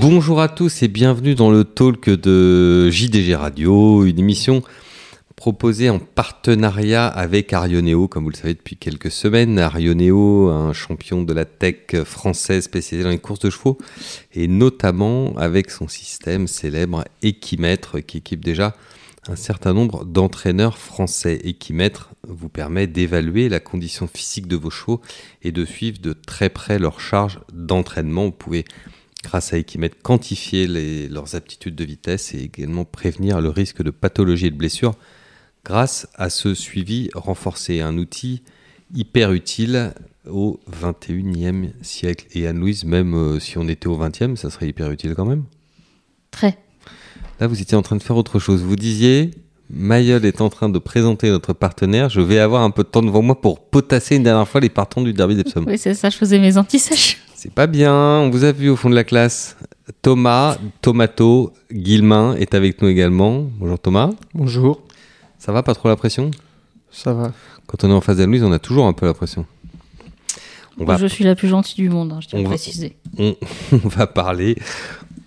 Bonjour à tous et bienvenue dans le talk de JDG Radio, une émission proposée en partenariat avec Arioneo, comme vous le savez depuis quelques semaines. Arioneo, un champion de la tech française spécialisé dans les courses de chevaux et notamment avec son système célèbre Equimètre qui équipe déjà un certain nombre d'entraîneurs français. Equimètre vous permet d'évaluer la condition physique de vos chevaux et de suivre de très près leur charge d'entraînement. Vous pouvez, grâce à Equimètre, quantifier leurs aptitudes de vitesse et également prévenir le risque de pathologie et de blessure grâce à ce suivi renforcé. Un outil hyper utile au 21e siècle. Et Anne-Louise, même si on était au 20e, ça serait hyper utile quand même. Très. Là, vous étiez en train de faire autre chose. Vous disiez, Mayol est en train de présenter notre partenaire. Je vais avoir un peu de temps devant moi pour potasser une dernière fois les partants du derby d'Epsom. Oui, c'est ça, je faisais mes anti-sèches. C'est pas bien, on vous a vu au fond de la classe. Thomas, Tomato, Guillemin est avec nous également. Bonjour Thomas. Bonjour. Ça va, pas trop la pression ? Ça va. Quand on est en face d'Anne-Louise, on a toujours un peu la pression. Je suis la plus gentille du monde, hein, je tiens à préciser. On va parler...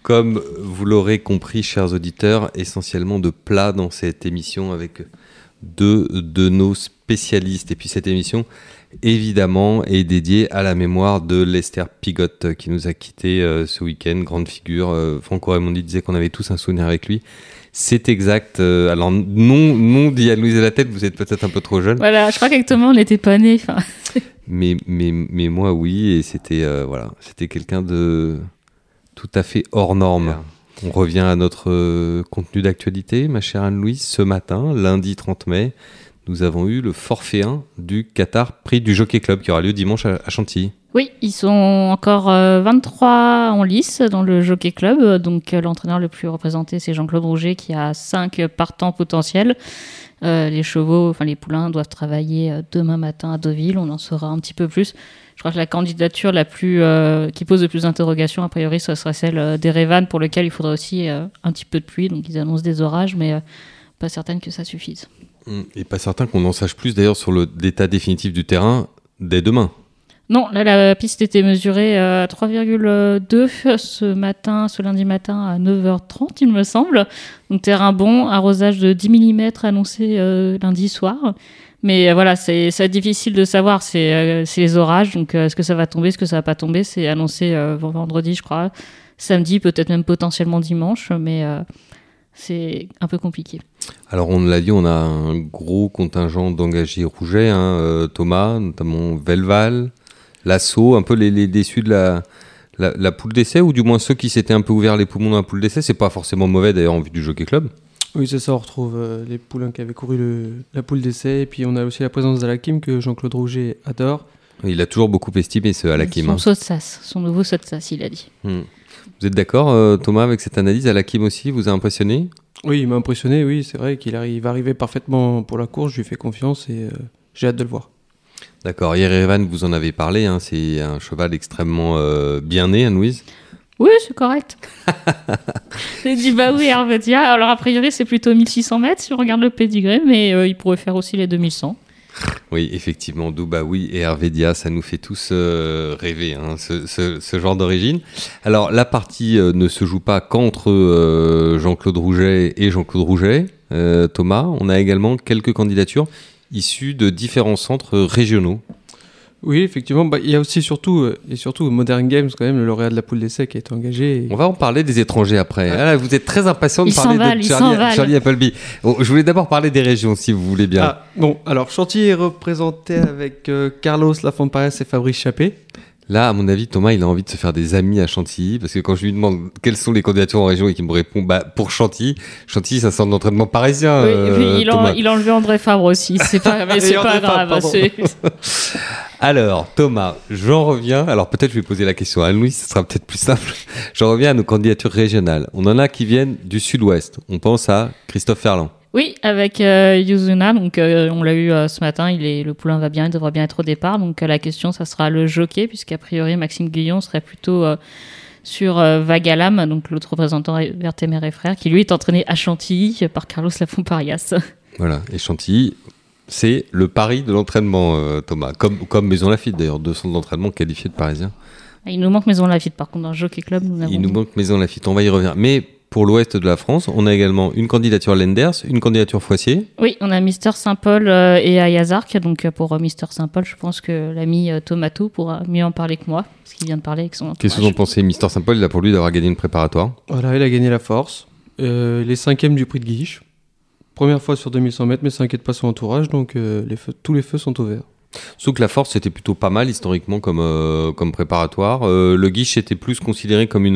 Comme vous l'aurez compris, chers auditeurs, essentiellement de plats dans cette émission avec deux de nos spécialistes. Et puis cette émission, évidemment, est dédiée à la mémoire de Lester Pigott qui nous a quittés ce week-end. Grande figure, Franck Aurémondi disait qu'on avait tous un souvenir avec lui. C'est exact. Alors non, dit Anne-Louise à la tête, vous êtes peut-être un peu trop jeune. Voilà, je crois qu'actuellement on n'était pas nés. Mais moi oui, et c'était, c'était quelqu'un de... tout à fait hors norme. On revient à notre contenu d'actualité, ma chère Anne-Louise. Ce matin, lundi 30 mai, nous avons eu le forfait 1 du Qatar Prix du Jockey Club qui aura lieu dimanche à Chantilly. Oui, ils sont encore 23 en lice dans le Jockey Club. Donc l'entraîneur le plus représenté, c'est Jean-Claude Rouget qui a 5 partants potentiels. Les chevaux, les poulains doivent travailler demain matin à Deauville. On en saura un petit peu plus. Je crois que la candidature la plus qui pose le plus d'interrogations, a priori, ce serait celle d'Erevan, pour lequel il faudra aussi un petit peu de pluie. Donc ils annoncent des orages, mais pas certaine que ça suffise. Et pas certain qu'on en sache plus d'ailleurs sur l'état définitif du terrain dès demain. Non, là la piste était mesurée à 3,2 ce lundi matin à 9h30 il me semble. Donc terrain bon, arrosage de 10 mm annoncé lundi soir. Mais voilà, c'est difficile de savoir, c'est les orages, donc est-ce que ça va tomber, est-ce que ça va pas tomber, c'est annoncé vendredi je crois, samedi peut-être même potentiellement dimanche, mais... c'est un peu compliqué. Alors on l'a dit, on a un gros contingent d'engagés Rouget, Thomas, notamment Velval, Lasso, un peu les déçus de la poule d'essai, ou du moins ceux qui s'étaient un peu ouverts les poumons dans la poule d'essai. C'est pas forcément mauvais d'ailleurs en vue du Jockey Club. Oui c'est ça, on retrouve les poulains qui avaient couru la poule d'essai, et puis on a aussi la présence d'Alakim que Jean-Claude Rouget adore. Il a toujours beaucoup estimé ce Alakim. Son nouveau saut de sas, il a dit. Vous êtes d'accord, Thomas, avec cette analyse? Alakim aussi vous a impressionné? Oui, il m'a impressionné, oui, c'est vrai qu'il va arriver parfaitement pour la course, je lui fais confiance et j'ai hâte de le voir. D'accord, hier Erevan, vous en avez parlé, c'est un cheval extrêmement bien né, Anne-Louise. Oui, c'est correct. C'est Dubawi et Arvedia, alors a priori c'est plutôt 1600 mètres si on regarde le pédigré, mais il pourrait faire aussi les 2100. Oui, effectivement, Dubawi et Arvedia, ça nous fait tous rêver, ce genre d'origine. Alors, la partie ne se joue pas qu'entre Jean-Claude Rouget et Jean-Claude Rouget. Thomas, on a également quelques candidatures issues de différents centres régionaux. Oui, effectivement, il y a aussi surtout Modern Games, quand même, le lauréat de la poule d'essai qui est engagé. On va en parler des étrangers après. Ah là, vous êtes très impatient de parler de Charlie Appleby. Bon, je voulais d'abord parler des régions, si vous voulez bien. Ah, bon, alors Chantilly est représenté avec Carlos Lafont-Parets et Fabrice Chappet. Là, à mon avis, Thomas, il a envie de se faire des amis à Chantilly, parce que quand je lui demande quelles sont les candidatures en région et qu'il me répond, pour Chantilly, ça sent de l'entraînement parisien. Oui, et puis il a enlevé André Fabre aussi, mais c'est pas grave. Alors, Thomas, j'en reviens. Alors, peut-être je vais poser la question à Anne-Louise, ce sera peut-être plus simple. J'en reviens à nos candidatures régionales. On en a qui viennent du sud-ouest. On pense à Christophe Ferland. Oui, avec Yuzuna, donc on l'a eu ce matin, le poulain va bien, il devrait bien être au départ, donc la question ça sera le jockey, puisqu'a priori Maxime Guillon serait plutôt sur Vagalam, donc l'autre représentant Bertémère et frères, qui lui est entraîné à Chantilly par Carlos Lafont-Parets. Voilà, et Chantilly, c'est le pari de l'entraînement Thomas, comme Maison Lafitte d'ailleurs, 2 centres d'entraînement qualifiés de parisiens Il nous manque Maison Lafitte, par contre, dans le Jockey Club. Il nous manque Maison Lafitte, on va y revenir. Mais pour l'ouest de la France, on a également une candidature Lenders, une candidature Foissier. Oui, on a Mister Saint-Paul et Ayazark. Donc pour Mister Saint-Paul, je pense que l'ami Tomato pourra mieux en parler que moi, parce qu'il vient de parler avec son entourage. Qu'est-ce que vous en pensez, Mister Saint-Paul? Il a pour lui d'avoir gagné une préparatoire. Voilà, il a gagné la force. Il est cinquième du prix de Guiche. Première fois sur 2100 mètres, mais ça inquiète pas son entourage, donc tous les feux sont ouverts. Sauf que la force, c'était plutôt pas mal historiquement comme préparatoire. Le Guiche était plus considéré comme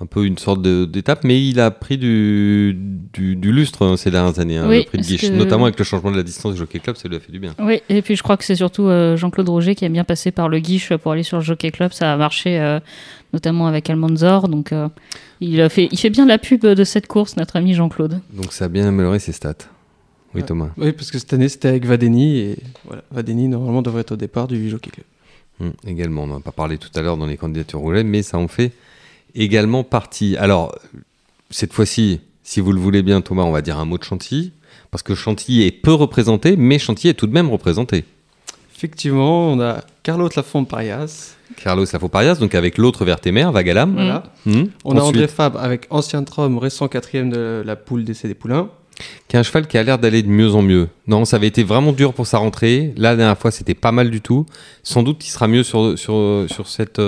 un peu une sorte d'étape, mais il a pris du lustre ces dernières années, le prix de Guiche, notamment avec le changement de la distance du Jockey Club, ça lui a fait du bien. Oui, et puis je crois que c'est surtout Jean-Claude Rouget qui a bien passé par le Guiche pour aller sur le Jockey Club, ça a marché notamment avec Almanzor, donc il fait bien la pub de cette course, notre ami Jean-Claude. Donc ça a bien amélioré ses stats. Oui, ouais. Thomas. Oui, parce que cette année c'était avec Vadeni, et voilà, Vadeni normalement devrait être au départ du Jockey Club. Également, on n'en a pas parlé tout à l'heure dans les candidatures roulées, mais ça en fait également parti. Alors, cette fois-ci, si vous le voulez bien, Thomas, on va dire un mot de Chantilly, parce que Chantilly est peu représenté, mais Chantilly est tout de même représenté. Effectivement, on a Carlos Lafont-Parets, donc avec l'autre Bertémère, Vagalam. Voilà. On a André Fabre avec Ancien Trom, récent 4e de la poule d'essai des poulains. Qui est un cheval qui a l'air d'aller de mieux en mieux. Non, ça avait été vraiment dur pour sa rentrée. La dernière fois, c'était pas mal du tout. Sans doute, il sera mieux sur cette...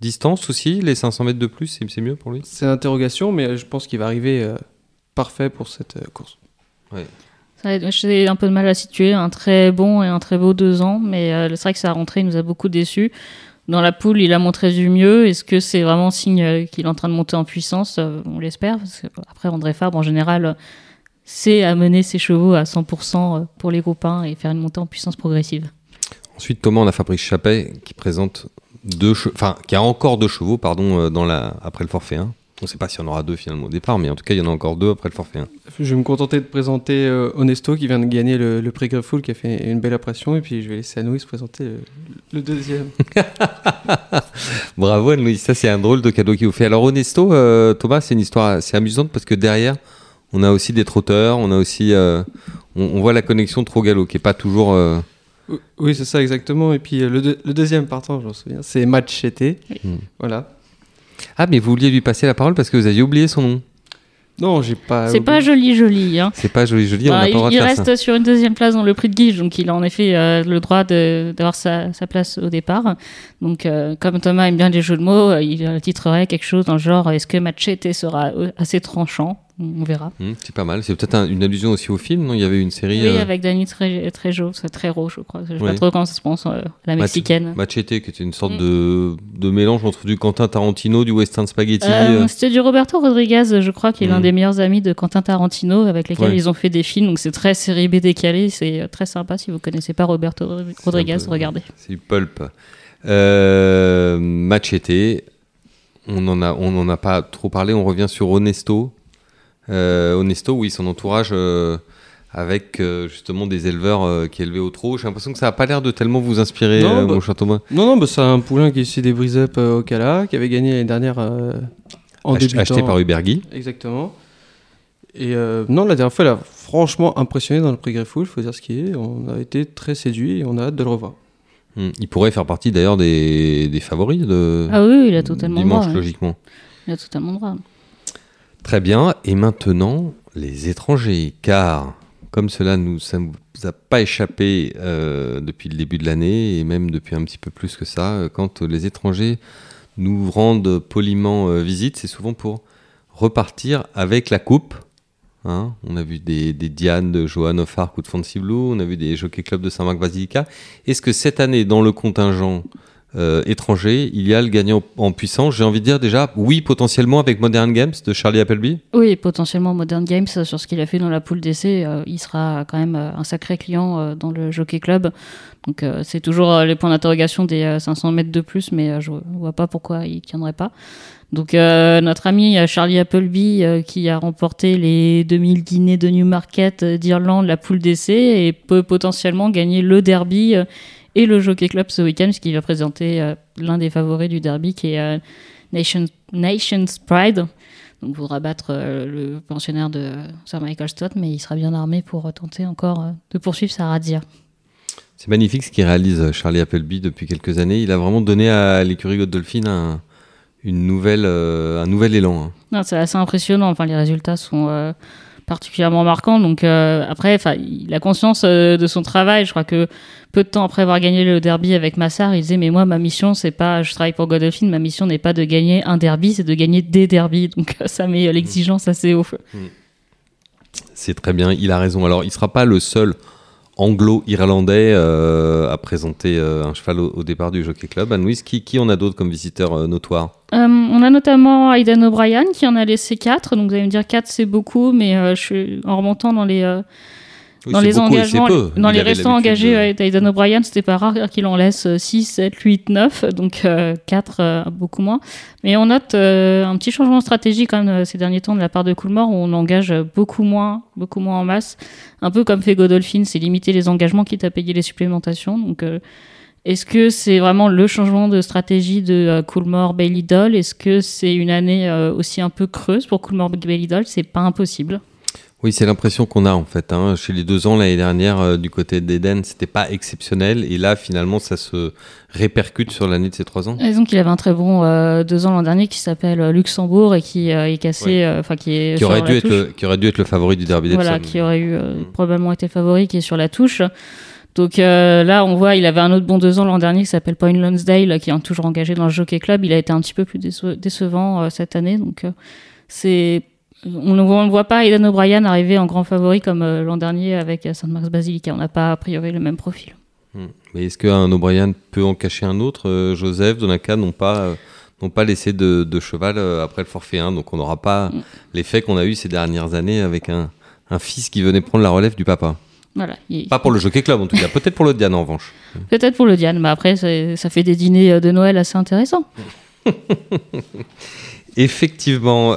distance aussi, les 500 mètres de plus, c'est mieux pour lui? C'est l'interrogation, mais je pense qu'il va arriver parfait pour cette course. Ouais. J'ai un peu de mal à situer, un très bon et un très beau 2 ans, mais c'est vrai que sa rentrée nous a beaucoup déçus. Dans la poule, il a montré du mieux. Est-ce que c'est vraiment signe qu'il est en train de monter en puissance? On l'espère, parce que après André Fabre, en général, sait amener ses chevaux à 100% pour les groupes 1 et faire une montée en puissance progressive. Ensuite, Thomas, on a Fabrice Chappet qui présente... qui a encore deux chevaux, après le forfait 1. On ne sait pas s'il y en aura 2 finalement au départ, mais en tout cas, il y en a encore 2 après le forfait 1. Je vais me contenter de présenter Honesto, qui vient de gagner le prix Greffoul, qui a fait une belle impression, et puis je vais laisser Anouilh se présenter le deuxième. Bravo Anouilh, ça c'est un drôle de cadeau qu'il vous fait. Alors Honesto, Thomas, c'est une histoire assez amusante, parce que derrière, on a aussi des trotteurs, on a aussi... on voit la connexion Trot-Galop, qui n'est pas toujours... Oui, c'est ça, exactement. Et puis le deuxième partant, je m'en souviens, c'est Machete. Voilà. Ah, mais vous vouliez lui passer la parole parce que vous aviez oublié son nom. Non, j'ai pas... C'est pas joli, on n'a pas le droit de faire ça. Il reste sur une 2e place dans le prix de Guiche, donc il a en effet le droit d'avoir sa place au départ. Donc, comme Thomas aime bien les jeux de mots, il titrerait quelque chose dans le genre « Est-ce que Machete sera assez tranchant ?» On verra. C'est pas mal. C'est peut-être une allusion aussi au film, non? Il y avait une série... Oui, avec Danny Trejo, c'est Trejo, je crois. Je ne sais pas trop comment ça se prononce, la mexicaine. Machete, qui était une sorte de mélange entre du Quentin Tarantino, du Western Spaghetti... C'était du Roberto Rodriguez, je crois, qui est l'un des meilleurs amis de Quentin Tarantino, avec lesquels ils ont fait des films. Donc c'est très série B décalée, c'est très sympa. Si vous ne connaissez pas Roberto Rodriguez, regardez. C'est du pulp. Machete, on n'en a pas trop parlé, on revient sur Honesto. Honesto, oui, son entourage avec justement des éleveurs qui élevaient au trot. J'ai l'impression que ça n'a pas l'air de tellement vous inspirer, mon cher Thomas. Non, bah, c'est un poulain qui est issu des Breeze-Up au Cala, qui avait gagné l'année dernière en débutant. Acheté par Hubert Guy. Exactement. Et la dernière fois, elle a franchement impressionné dans le prix Greffoul, il faut dire ce qu'il est. On a été très séduits et on a hâte de le revoir. Il pourrait faire partie d'ailleurs des favoris de il a totalement dimanche, droit, logiquement. Il a totalement droit. Très bien, et maintenant, les étrangers, car comme cela ça ne nous a pas échappé depuis le début de l'année, et même depuis un petit peu plus que ça, quand les étrangers nous rendent poliment visite, c'est souvent pour repartir avec la coupe. On a vu des Diane de Johan of Arc ou de Fancy Blue, on a vu des Jockey Club de Saint-Marc-Basilica. Est-ce que cette année, dans le contingent étranger, il y a le gagnant en puissance, j'ai envie de dire déjà, oui, potentiellement avec Modern Games de Charlie Appleby. Oui, potentiellement Modern Games, sur ce qu'il a fait dans la poule d'essai, il sera quand même un sacré client dans le Jockey Club. Donc c'est toujours les points d'interrogation des 500 mètres de plus, mais je vois pas pourquoi il tiendrait pas. Donc notre ami Charlie Appleby qui a remporté les 2000 guinées de Newmarket d'Irlande, la poule d'essai, et peut potentiellement gagner le derby et le Jockey Club ce week-end, puisqu'il va présenter l'un des favoris du derby, qui est Nation's Pride. Donc, il faudra battre le pensionnaire de Sir Michael Stott, mais il sera bien armé pour tenter encore de poursuivre sa radia. C'est magnifique ce qu'il réalise Charlie Appleby depuis quelques années. Il a vraiment donné à l'écurie Godolphin un nouvel élan. Non, c'est assez impressionnant. Enfin, les résultats sont particulièrement marquants. Donc après, il a conscience de son travail. Je crois que peu de temps après avoir gagné le derby avec Massard, il disait mais moi ma mission c'est pas, je travaille pour Godolphin, ma mission n'est pas de gagner un derby, c'est de gagner des derbys. Donc ça met l'exigence assez haut. C'est très bien, il a raison. Alors il sera pas le seul anglo-irlandais a présenté un cheval au départ du Jockey Club. Anne-Louise, qui on a d'autres comme visiteurs notoires? On a notamment Aidan O'Brien qui en a laissé 4. Donc vous allez me dire 4 c'est beaucoup, mais en remontant dans les engagements, dans les restants engagés d'Aidan O'Brien, c'était pas rare qu'il en laisse 6, 7, 8, 9. Donc 4 beaucoup moins. Mais on note un petit changement de stratégie quand même ces derniers temps de la part de Coolmore, où on engage beaucoup moins en masse. Un peu comme fait Godolphin, c'est limiter les engagements quitte à payer les supplémentations. Donc est-ce que c'est vraiment le changement de stratégie de Coolmore Ballydoyle? Est-ce que c'est une année aussi un peu creuse pour Coolmore Ballydoyle? C'est pas impossible. Oui, c'est l'impression qu'on a en fait. Chez les 2 ans l'année dernière, du côté d'Eden, c'était pas exceptionnel. Et là, finalement, ça se répercute sur l'année de ces 3 ans. Et donc, il avait un très bon 2 ans l'an dernier qui s'appelle Luxembourg et qui est cassé, qui aurait dû être le favori du derby d'Epsom. Voilà, qui aurait probablement été favori, qui est sur la touche. Donc là, on voit, il avait un autre bon 2 ans l'an dernier qui s'appelle Point Lonsdale, qui est toujours engagé dans le Jockey Club. Il a été un petit peu plus décevant cette année. Donc on ne voit pas Aidan O'Brien arriver en grand favori comme l'an dernier avec Saint-Marc's Basilica. On n'a pas a priori le même profil. Mais est-ce qu'un O'Brien peut en cacher un autre? Joseph, Donaka n'ont pas laissé de cheval après le forfait 1. Donc on n'aura pas l'effet qu'on a eu ces dernières années avec un fils qui venait prendre la relève du papa. Voilà. Pas pour le Jockey Club en tout cas, peut-être pour le Diane en revanche. Peut-être pour le Diane, mais après ça fait des dîners de Noël assez intéressants. Effectivement,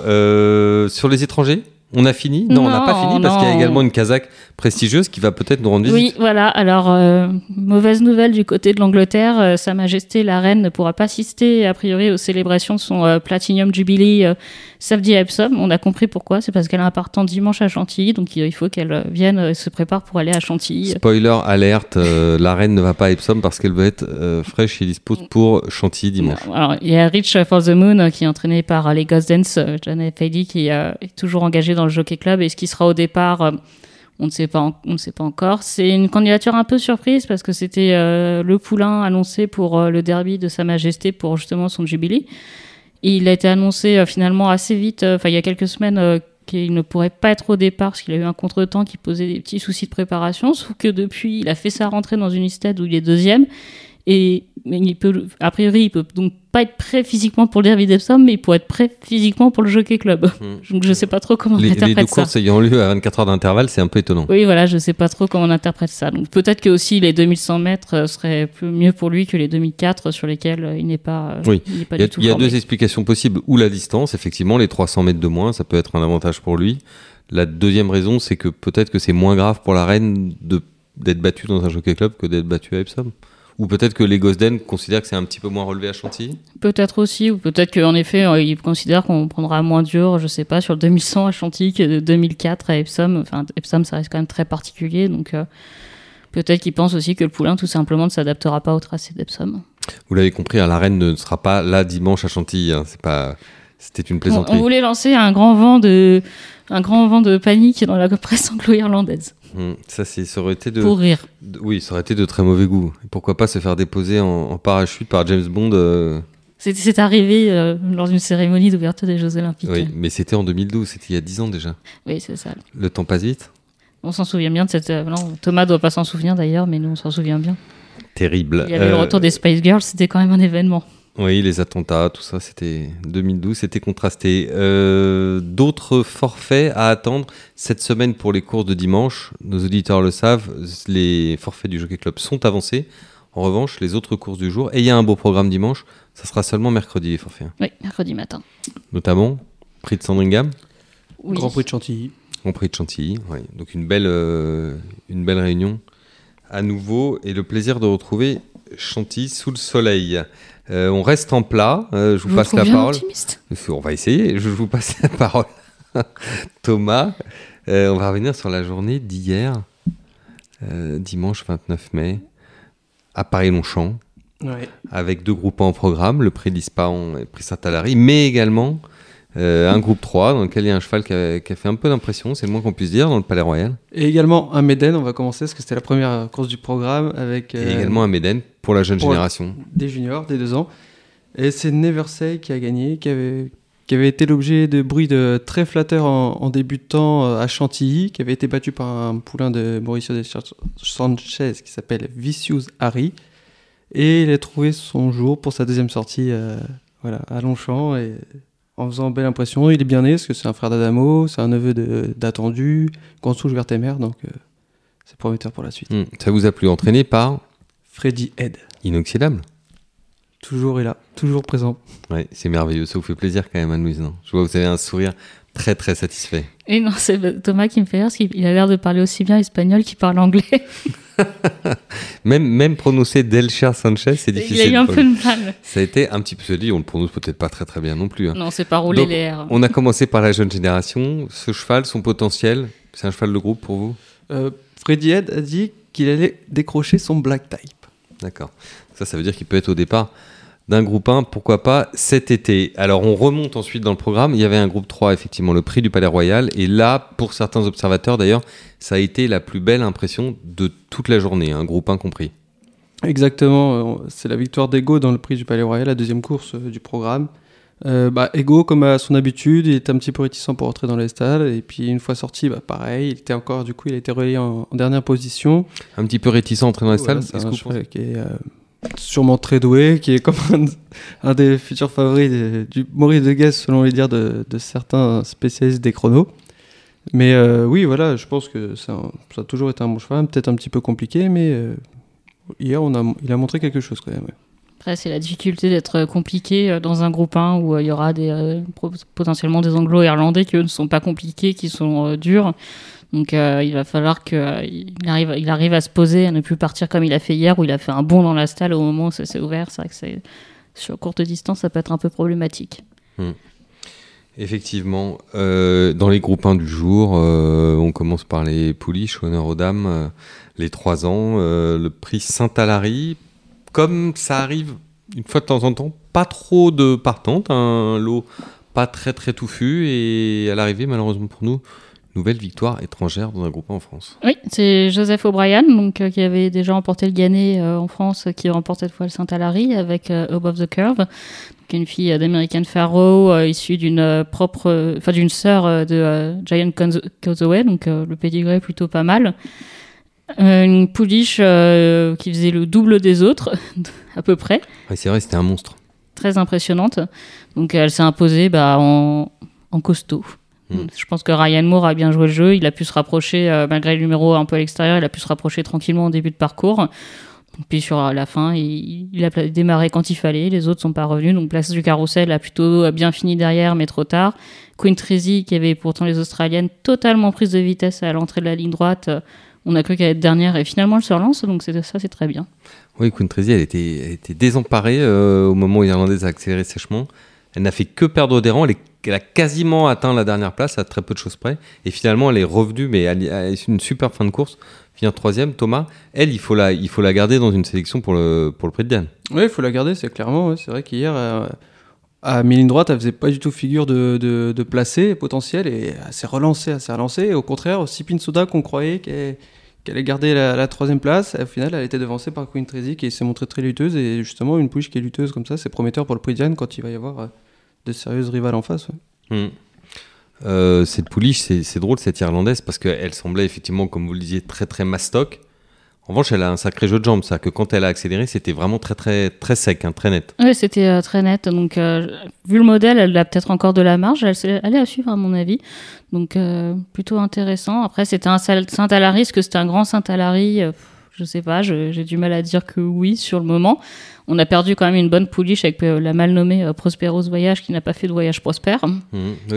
sur les étrangers, on a fini? Non, on n'a pas fini parce qu'il y a également une Kazakh prestigieuse qui va peut-être nous rendre visite. Oui, voilà, alors mauvaise nouvelle du côté de l'Angleterre, Sa Majesté la Reine ne pourra pas assister a priori aux célébrations de son Platinum Jubilee samedi à Epsom. On a compris pourquoi, c'est parce qu'elle a un partant dimanche à Chantilly, donc il faut qu'elle vienne et se prépare pour aller à Chantilly. Spoiler alerte, la Reine ne va pas à Epsom parce qu'elle veut être fraîche et dispose pour Chantilly dimanche. Alors, il y a Rich for the Moon qui est entraîné par les Ghost Dance, Janet Fady qui est toujours engagée dans le Jockey Club, et ce qui sera au départ... On ne sait pas encore. C'est une candidature un peu surprise parce que c'était le poulain annoncé pour le derby de Sa Majesté pour justement son jubilé. Il a été annoncé finalement assez vite, il y a quelques semaines, qu'il ne pourrait pas être au départ parce qu'il a eu un contretemps qui posait des petits soucis de préparation. Sauf que depuis, il a fait sa rentrée dans une Easted où il est 2e. Et a priori, il peut donc pas être prêt physiquement pour le derby d'Epsom, mais il pourrait être prêt physiquement pour le Jockey Club. Donc je sais pas trop comment on interprète ça. Les deux courses ayant lieu à 24 heures d'intervalle, c'est un peu étonnant. Oui, voilà, je sais pas trop comment on interprète ça. Donc peut-être que aussi les 2100 mètres seraient mieux pour lui que les 2004 sur lesquels il n'est pas. Oui, il y a deux explications possibles. Ou la distance, effectivement, les 300 mètres de moins, ça peut être un avantage pour lui. La deuxième raison, c'est que peut-être que c'est moins grave pour la Reine d'être battue dans un Jockey Club que d'être battue à Epsom. Ou peut-être que les Gosden considèrent que c'est un petit peu moins relevé à Chantilly? Peut-être aussi, ou peut-être qu'en effet, ils considèrent qu'on prendra moins dur, je sais pas, sur le 2100 à Chantilly que le 2004 à Epsom. Enfin, Epsom, ça reste quand même très particulier, donc peut-être qu'ils pensent aussi que le poulain, tout simplement, ne s'adaptera pas au tracé d'Epsom. Vous l'avez compris, hein, la Reine ne sera pas là dimanche à Chantilly, hein, c'est pas... C'était une plaisanterie. On voulait lancer un grand vent de panique dans la presse anglo-irlandaise. Ça, ça aurait été de... Pour rire. Oui, ça aurait été de très mauvais goût. Pourquoi pas se faire déposer en parachute par James Bond C'est arrivé lors d'une cérémonie d'ouverture des Jeux Olympiques. Oui, mais c'était en 2012, c'était il y a 10 ans déjà. Oui, c'est ça. Le temps passe vite. On s'en souvient bien de cette... Non, Thomas doit pas s'en souvenir d'ailleurs, mais nous, on s'en souvient bien. Terrible. Il y avait le retour des Spice Girls, c'était quand même un événement. Oui, les attentats, tout ça, c'était 2012, c'était contrasté. D'autres forfaits à attendre cette semaine pour les courses de dimanche. Nos auditeurs le savent, les forfaits du Jockey Club sont avancés. En revanche, les autres courses du jour, et il y a un beau programme dimanche, ça sera seulement mercredi les forfaits. Oui, mercredi matin. Notamment, Prix de Sandringham. Oui. Grand Prix de Chantilly. Grand Prix de Chantilly, oui. Donc une belle réunion à nouveau et le plaisir de retrouver Chantilly sous le soleil. On reste en plat, je vous passe la parole. Optimiste. On va essayer, je vous passe la parole. Thomas, on va revenir sur la journée d'hier, dimanche 29 mai. à Paris-Longchamp, ouais, avec deux groupes 1 en programme, le prix Lispaon et le prix Saint-Alary, mais également un groupe 3 dans lequel il y a un cheval qui a fait un peu d'impression, c'est le moins qu'on puisse dire, dans le Palais Royal. Et également un Méden, on va commencer, parce que c'était la première course du programme. Avec, et également un Méden pour la jeune génération. Des juniors, des 2 ans. Et c'est Neversay qui a gagné, qui avait été l'objet de bruits très flatteurs en début de temps à Chantilly, qui avait été battu par un poulain de Mauricio de Sanchez qui s'appelle Vicious Harry. Et il a trouvé son jour pour sa deuxième sortie à Longchamp, et en faisant belle impression. Il est bien né, parce que c'est un frère d'Adamo, c'est un neveu d'Attendu, qu'on souche Bertémère, donc c'est prometteur pour la suite. Ça vous a plu, entraîné par Freddy Head. Inoxydable. Toujours est là, toujours présent. Ouais, c'est merveilleux, ça vous fait plaisir quand même, Anne-Louise, non ? Je vois que vous avez un sourire très très satisfait. Et non, c'est Thomas qui me fait rire, parce qu'il a l'air de parler aussi bien espagnol qu'il parle anglais. même prononcer Delcher Sanchez, c'est difficile. Il a eu un peu de mal. Ça a été un petit peu, on le prononce peut-être pas très très bien non plus. Hein. Non, c'est pas rouler donc, les R. On a commencé par la jeune génération. Ce cheval, son potentiel, c'est un cheval de groupe pour vous ? Freddy Head a dit qu'il allait décrocher son black type. D'accord. Ça veut dire qu'il peut être au départ d'un groupe 1, pourquoi pas cet été. Alors, on remonte ensuite dans le programme. Il y avait un groupe 3, effectivement, le prix du Palais Royal. Et là, pour certains observateurs, d'ailleurs, ça a été la plus belle impression de toute la journée, hein, groupe 1 compris. Exactement. C'est la victoire d'Ego dans le prix du Palais Royal, la deuxième course du programme. Ego, comme à son habitude, il était un petit peu réticent pour rentrer dans les stalles, et puis une fois sorti, pareil, il a été relayé en dernière position. Un petit peu réticent à entrer dans les stalles, c'est un cheval qui est sûrement très doué, qui est comme un des futurs favoris du Maurice de Guest, selon les dires de certains spécialistes des chronos. Mais oui, voilà, je pense que ça a toujours été un bon cheval, peut-être un petit peu compliqué, mais hier, il a montré quelque chose quand même, ouais. Après, c'est la difficulté d'être compliqué dans un groupe 1 où il y aura potentiellement des anglo-irlandais qui, eux, ne sont pas compliqués, qui sont durs. Donc, il va falloir qu'il arrive à se poser, à ne plus partir comme il a fait hier, où il a fait un bond dans la stalle au moment où ça s'est ouvert. C'est vrai que sur courte distance, ça peut être un peu problématique. Effectivement. Dans les groupes 1 du jour, on commence par les pouliches, honneur aux dames, les 3 ans, le prix Saint-Alary. Comme ça arrive une fois de temps en temps, pas trop de partantes, un lot pas très très touffu, et à l'arrivée, malheureusement pour nous, nouvelle victoire étrangère dans un groupe 1 en France. Oui, c'est Joseph O'Brien, donc, qui avait déjà remporté le Ghané en France, qui remporte cette fois le Saint-Alary avec Above the Curve, donc une fille d'American Pharaoh, issue d'une sœur de Giant Causeway, donc le pédigré plutôt pas mal. Une pouliche qui faisait le double des autres, à peu près. Ouais, c'est vrai, c'était un monstre. Très impressionnante. Donc, elle s'est imposée en costaud. Donc, je pense que Ryan Moore a bien joué le jeu. Il a pu se rapprocher, malgré le numéro un peu à l'extérieur, il a pu se rapprocher tranquillement au début de parcours. Puis sur la fin, il a démarré quand il fallait. Les autres ne sont pas revenus. Donc, Place du Carrousel a plutôt bien fini derrière, mais trop tard. Queen Tracy, qui avait pourtant les Australiennes totalement prise de vitesse à l'entrée de la ligne droite, on a cru qu'elle était dernière, et finalement elle se relance, donc c'est très bien. Oui, Queen Tracy, elle était désemparée au moment où l'Irlandaise a accéléré sèchement. Elle n'a fait que perdre des rangs, elle a quasiment atteint la dernière place, à très peu de choses près. Et finalement, elle est revenue, mais elle est une super fin de course. Vient 3e, Thomas. Elle, il faut la garder dans une sélection pour le prix de Diane. Oui, il faut la garder, c'est clairement. Ouais. C'est vrai qu'hier, à mi-ligne droite, elle faisait pas du tout figure de placée potentielle, et elle s'est relancée. Et au contraire, Sipin Soda, qu'on croyait qu'elle allait garder la 3e place, au final, elle était devancée par Queen Tracy, qui s'est montrée très lutteuse. Et justement, une pouliche qui est lutteuse comme ça, c'est prometteur pour le prix de Diane quand il va y avoir de sérieuses rivales en face. Ouais. Cette pouliche, c'est drôle, cette Irlandaise, parce qu'elle semblait effectivement, comme vous le disiez, très très mastoc. En revanche, elle a un sacré jeu de jambes, ça, que quand elle a accéléré, c'était vraiment très très très sec, hein, très net. Oui, c'était très net. Donc, vu le modèle, elle a peut-être encore de la marge. Elle est à suivre, à mon avis. Donc, plutôt intéressant. Après, c'était un Saint-Alary. Est-ce que c'était un grand Saint-Alary ? Je sais pas. J'ai du mal à dire que oui sur le moment. On a perdu quand même une bonne pouliche avec la mal nommée Prosperos Voyage, qui n'a pas fait de voyage prospère,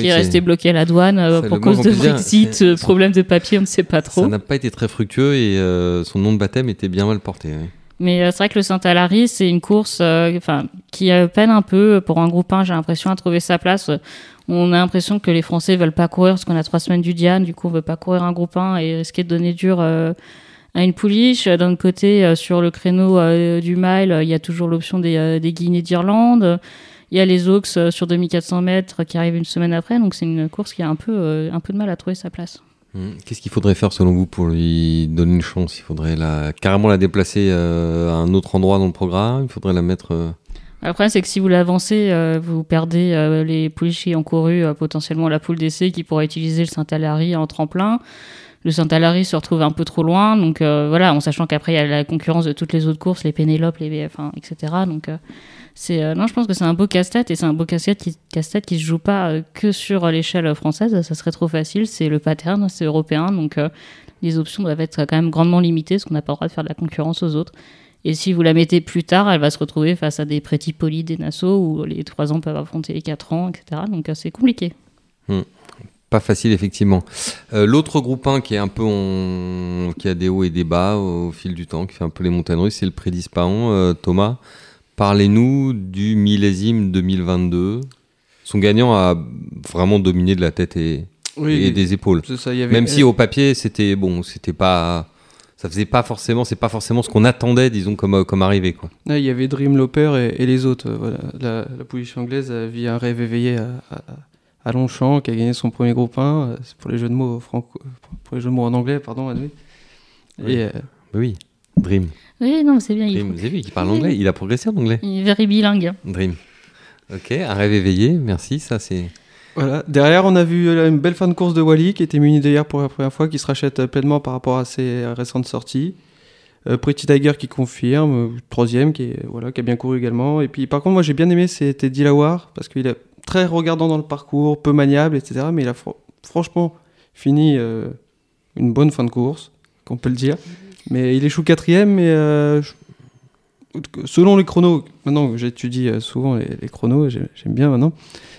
qui est restée bloquée à la douane pour cause de Brexit, problème de papier, on ne sait pas trop. Ça n'a pas été très fructueux, et son nom de baptême était bien mal porté. Oui. Mais c'est vrai que le Saint-Alary, c'est une course qui peine un peu pour un groupe 1, j'ai l'impression, à trouver sa place. On a l'impression que les Français ne veulent pas courir, parce qu'on a 3 semaines du Diane, du coup on ne veut pas courir un groupe 1 et risquer de donner dur une pouliche. D'un côté, sur le créneau du mile, il y a toujours l'option des Guinées d'Irlande. Il y a les Oaks sur 2400 mètres qui arrivent une semaine après. Donc, c'est une course qui a un peu de mal à trouver sa place. Qu'est-ce qu'il faudrait faire selon vous pour lui donner une chance ? Il faudrait carrément la déplacer à un autre endroit dans le programme ? Il faudrait la mettre... Le problème, c'est que si vous l'avancez, vous perdez les pouliches qui ont couru potentiellement la poule d'essai qui pourrait utiliser le Saint-Alary en tremplin. Le Saint-Alary se retrouve un peu trop loin, donc en sachant qu'après, il y a la concurrence de toutes les autres courses, les Pénélopes, etc. Donc, je pense que c'est un beau casse-tête, et c'est un beau casse-tête qui se joue pas que sur l'échelle française, ça serait trop facile, c'est le pattern, c'est européen, donc les options doivent être quand même grandement limitées, parce qu'on n'a pas le droit de faire de la concurrence aux autres. Et si vous la mettez plus tard, elle va se retrouver face à des Pretty Poly, des Nassau, où les 3 ans peuvent affronter les 4 ans, etc. Donc c'est compliqué. Pas facile, effectivement. L'autre groupe 1 qui est un peu qui a des hauts et des bas au fil du temps, qui fait un peu les montagnes russes, c'est le Prédispaon. Thomas, parlez-nous du millésime 2022. Son gagnant a vraiment dominé de la tête et des épaules. Ça, même si au papier, c'était pas... Ça faisait pas forcément, c'est pas forcément ce qu'on attendait, disons, comme arrivée, quoi. Là, il y avait Dream Loper et les autres. Voilà. La pouliche anglaise vit un rêve éveillé à Longchamp, qui a gagné son premier groupe 1. C'est pour les jeux de mots en anglais, pardon. Oui. Oui, Dream. Oui, non, c'est bien. Dream, c'est lui qui parle anglais. Il a progressé en anglais. Il est very bilingue. Dream. Ok, un rêve éveillé. Merci, ça c'est. Voilà. Derrière, on a vu une belle fin de course de Wally qui était munie d'hier pour la première fois, qui se rachète pleinement par rapport à ses récentes sorties. Pretty Tiger qui confirme, 3ème, qui a bien couru également. Et puis, par contre, moi j'ai bien aimé, c'était Dilawar, parce qu'il est très regardant dans le parcours, peu maniable, etc. Mais il a franchement fini une bonne fin de course, qu'on peut le dire. Mais il échoue 4ème, et selon les chronos, maintenant j'étudie souvent les chronos, j'aime bien maintenant.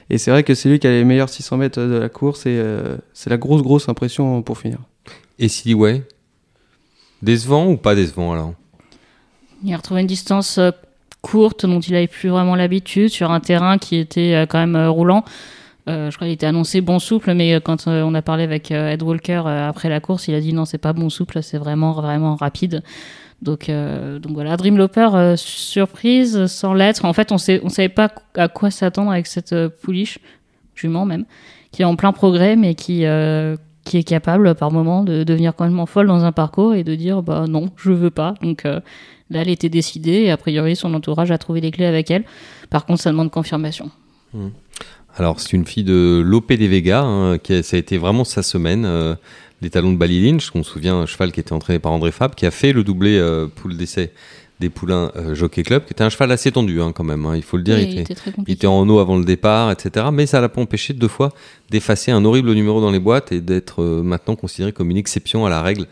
Et c'est vrai que c'est lui qui a les meilleurs 600 mètres de la course, et c'est la grosse impression pour finir. Et Siliway, décevant ou pas décevant alors ? Il a retrouvé une distance courte dont il n'avait plus vraiment l'habitude, sur un terrain qui était quand même roulant. Je crois qu'il était annoncé bon souple, mais quand on a parlé avec Ed Walker après la course, il a dit non, c'est pas bon souple, c'est vraiment, vraiment rapide. Donc voilà, Dream Loper, surprise, sans l'être. En fait, on savait pas à quoi s'attendre avec cette pouliche, jument même, qui est en plein progrès, mais qui est capable par moment de devenir complètement folle dans un parcours et de dire bah non, je veux pas. Donc là, elle était décidée, et a priori, son entourage a trouvé les clés avec elle. Par contre, ça demande confirmation. Alors, c'est une fille de Lope de Vega, ça a été vraiment sa semaine. Les talons de Ballylinch, qu'on se souvient, un cheval qui était entraîné par André Fabre, qui a fait le doublé poule d'essai des poulains Jockey Club, qui était un cheval assez tendu quand même, il faut le dire, il était en eau avant le départ, etc. Mais ça ne l'a pas empêché 2 fois d'effacer un horrible numéro dans les boîtes et d'être maintenant considéré comme une exception à la règle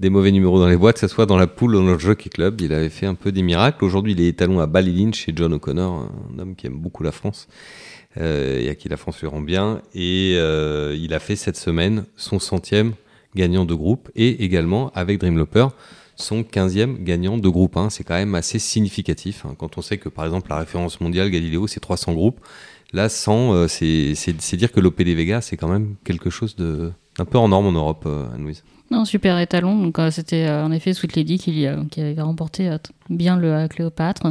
des mauvais numéros dans les boîtes, que ce soit dans la poule ou dans le Jockey Club. Il avait fait un peu des miracles. Aujourd'hui, il est étalon à Ballylinch chez John O'Connor, un homme qui aime beaucoup la France. Et à qui la France lui rend bien. Et il a fait cette semaine son 100e gagnant de groupe, et également avec Dream Loper son 15e gagnant de groupe 1. C'est quand même assez significatif quand on sait que par exemple la référence mondiale Galileo c'est 300 groupes. Là 100, c'est dire que l'OP de Vega c'est quand même quelque chose d'un peu en norme en Europe, Anne-Louise. Non, super étalon. Donc c'était en effet Sweet Lady qui avait remporté bien le Cléopâtre.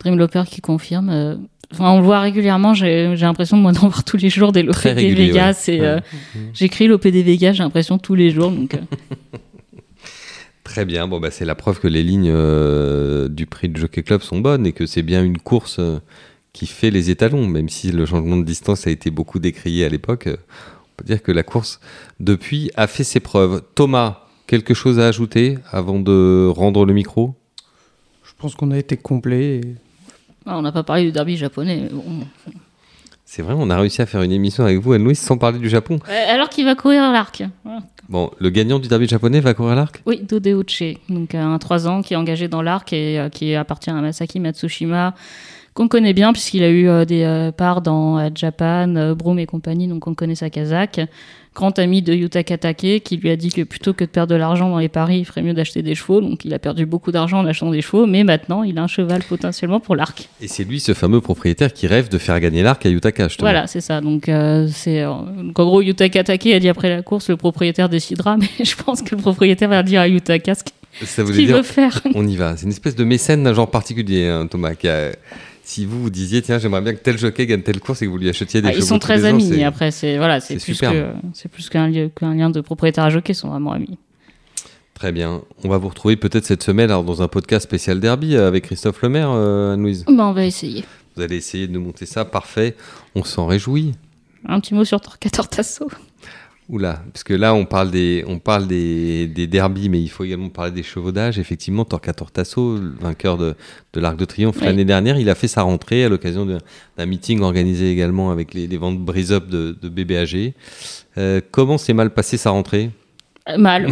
Dream Loper qui confirme. On le voit régulièrement, j'ai l'impression moi d'en voir tous les jours des Lope de Vega. Ouais. J'écris Lope de Vega, j'ai l'impression tous les jours. Donc, Très bien, c'est la preuve que les lignes du prix de Jockey Club sont bonnes et que c'est bien une course qui fait les étalons, même si le changement de distance a été beaucoup décrié à l'époque. On peut dire que la course depuis a fait ses preuves. Thomas, quelque chose à ajouter avant de rendre le micro ? Je pense qu'on a été complet. On n'a pas parlé du derby japonais. Bon. C'est vrai, on a réussi à faire une émission avec vous, Anne-Louise, sans parler du Japon. Alors qu'il va courir à l'arc. Voilà. Bon, le gagnant du derby japonais va courir à l'arc ? Oui, Dodeuchi, donc un 3 ans qui est engagé dans l'arc et qui appartient à Masaki Matsushima, qu'on connaît bien puisqu'il a eu des parts dans Japan, Broom et compagnie, donc on connaît sa Kazakh. Grand ami de Yutaka Take, qui lui a dit que plutôt que de perdre de l'argent dans les paris, il ferait mieux d'acheter des chevaux. Donc il a perdu beaucoup d'argent en achetant des chevaux, mais maintenant il a un cheval potentiellement pour l'arc. Et c'est lui ce fameux propriétaire qui rêve de faire gagner l'arc à Yutaka, justement. Voilà, c'est ça. Donc en gros, Yutaka Take a dit après la course, le propriétaire décidera, mais je pense que le propriétaire va dire à Yutaka Ça voulait dire, on y va. C'est une espèce de mécène d'un genre particulier, hein, Thomas, qui a... Si vous vous disiez, tiens, j'aimerais bien que tel jockey gagne telle course et que vous lui achetiez des chevaux. Ils sont très amis. Ans, c'est... Après, c'est plus qu'un lien de propriétaire à jockey. Ils sont vraiment amis. Très bien. On va vous retrouver peut-être cette semaine alors, dans un podcast spécial derby avec Christophe Lemaire, Anne-Louise. Ben, on va essayer. Vous allez essayer de monter ça. Parfait. On s'en réjouit. Un petit mot sur Torquator Tasso. Oula, parce que là, on parle des derbies, mais il faut également parler des chevaudages. Effectivement, Torquator Tasso, le vainqueur de l'Arc de Triomphe l'année dernière, il a fait sa rentrée à l'occasion d'un meeting organisé également avec les ventes brise-up de BBAG. Comment s'est mal passée sa rentrée ? Mal.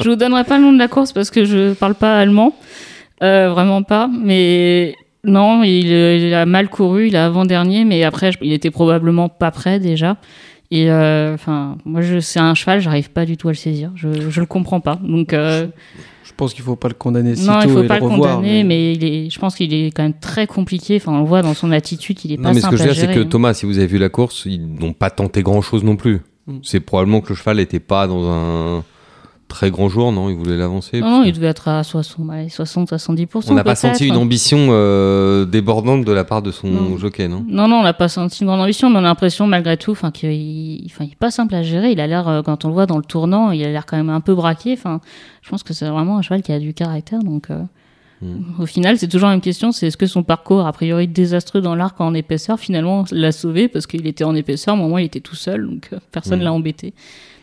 Je vous donnerai pas le nom de la course parce que je parle pas allemand. Vraiment pas, mais... Non, il a mal couru, il a avant-dernier, mais après, il était probablement pas prêt déjà. Et moi, c'est un cheval, j'arrive pas du tout à le saisir. Je le comprends pas. Donc, je pense qu'il faut pas le condamner si tôt et le revoir. Non, il faut pas le condamner, mais je pense qu'il est quand même très compliqué. Enfin, on le voit dans son attitude, il est pas simple à gérer. Non, mais ce que je veux dire, c'est que Thomas, si vous avez vu la course, ils n'ont pas tenté grand-chose non plus. C'est probablement que le cheval n'était pas dans un... Très grand jour, non ? Il voulait l'avancer. Non, il devait être à 60-70%. On n'a pas senti une ambition débordante de la part de son jockey, non ? Non, on n'a pas senti une grande ambition, mais on a l'impression, malgré tout, qu'il n'est pas simple à gérer. Il a l'air, quand on le voit dans le tournant, il a l'air quand même un peu braqué. Je pense que c'est vraiment un cheval qui a du caractère. Donc, au final, c'est toujours la même question, c'est est-ce que son parcours, a priori désastreux dans l'arc en épaisseur, finalement l'a sauvé parce qu'il était en épaisseur, mais au moins il était tout seul, donc personne l'a embêté.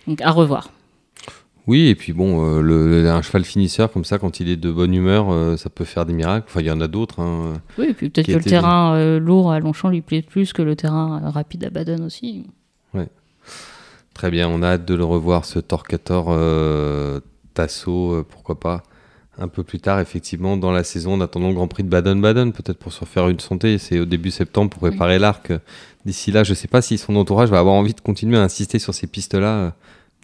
Donc, à revoir. Oui, et puis bon, un cheval finisseur, comme ça, quand il est de bonne humeur, ça peut faire des miracles. Enfin, il y en a d'autres. Hein, oui, et puis peut-être que le terrain lourd à Longchamp lui plaît plus que le terrain rapide à Baden aussi. Ouais. Très bien, on a hâte de le revoir, ce Torquator Tasso, pourquoi pas, un peu plus tard, effectivement, dans la saison, en attendant le Grand Prix de Baden-Baden, peut-être pour se faire une santé. C'est au début septembre pour préparer l'arc. D'ici là, je ne sais pas si son entourage va avoir envie de continuer à insister sur ces pistes-là.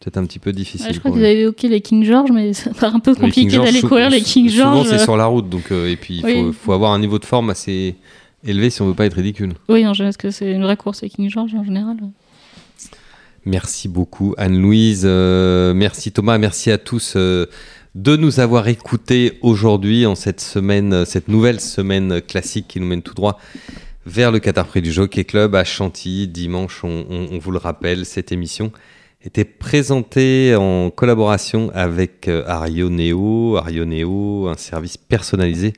Peut-être un petit peu difficile. Je crois qu'ils avaient évoqué les King George, mais ça paraît un peu compliqué d'aller courir les King George. Souvent, c'est sur la route, donc, et puis il faut avoir un niveau de forme assez élevé si on ne veut pas être ridicule. Oui, parce que c'est une vraie course, les King George en général. Merci beaucoup Anne-Louise, merci Thomas, merci à tous de nous avoir écoutés aujourd'hui en cette nouvelle semaine classique qui nous mène tout droit vers le Qatar Prix du Jockey Club à Chantilly. Dimanche, on vous le rappelle, cette émission était présenté en collaboration avec Arioneo. Arioneo, un service personnalisé,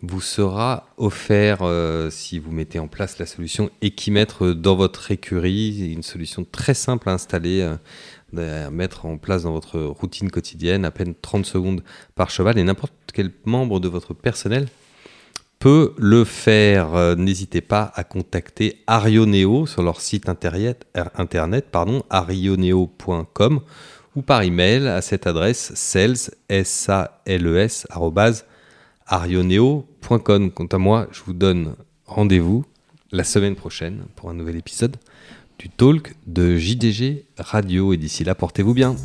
vous sera offert si vous mettez en place la solution Equimètre dans votre écurie. Une solution très simple à installer, à mettre en place dans votre routine quotidienne, à peine 30 secondes par cheval. Et n'importe quel membre de votre personnel peut le faire. N'hésitez pas à contacter Arioneo sur leur site internet, arioneo.com ou par email à cette adresse sales@arioneo.com. Quant à moi, je vous donne rendez-vous la semaine prochaine pour un nouvel épisode du Talk de JDG Radio. Et d'ici là, portez-vous bien.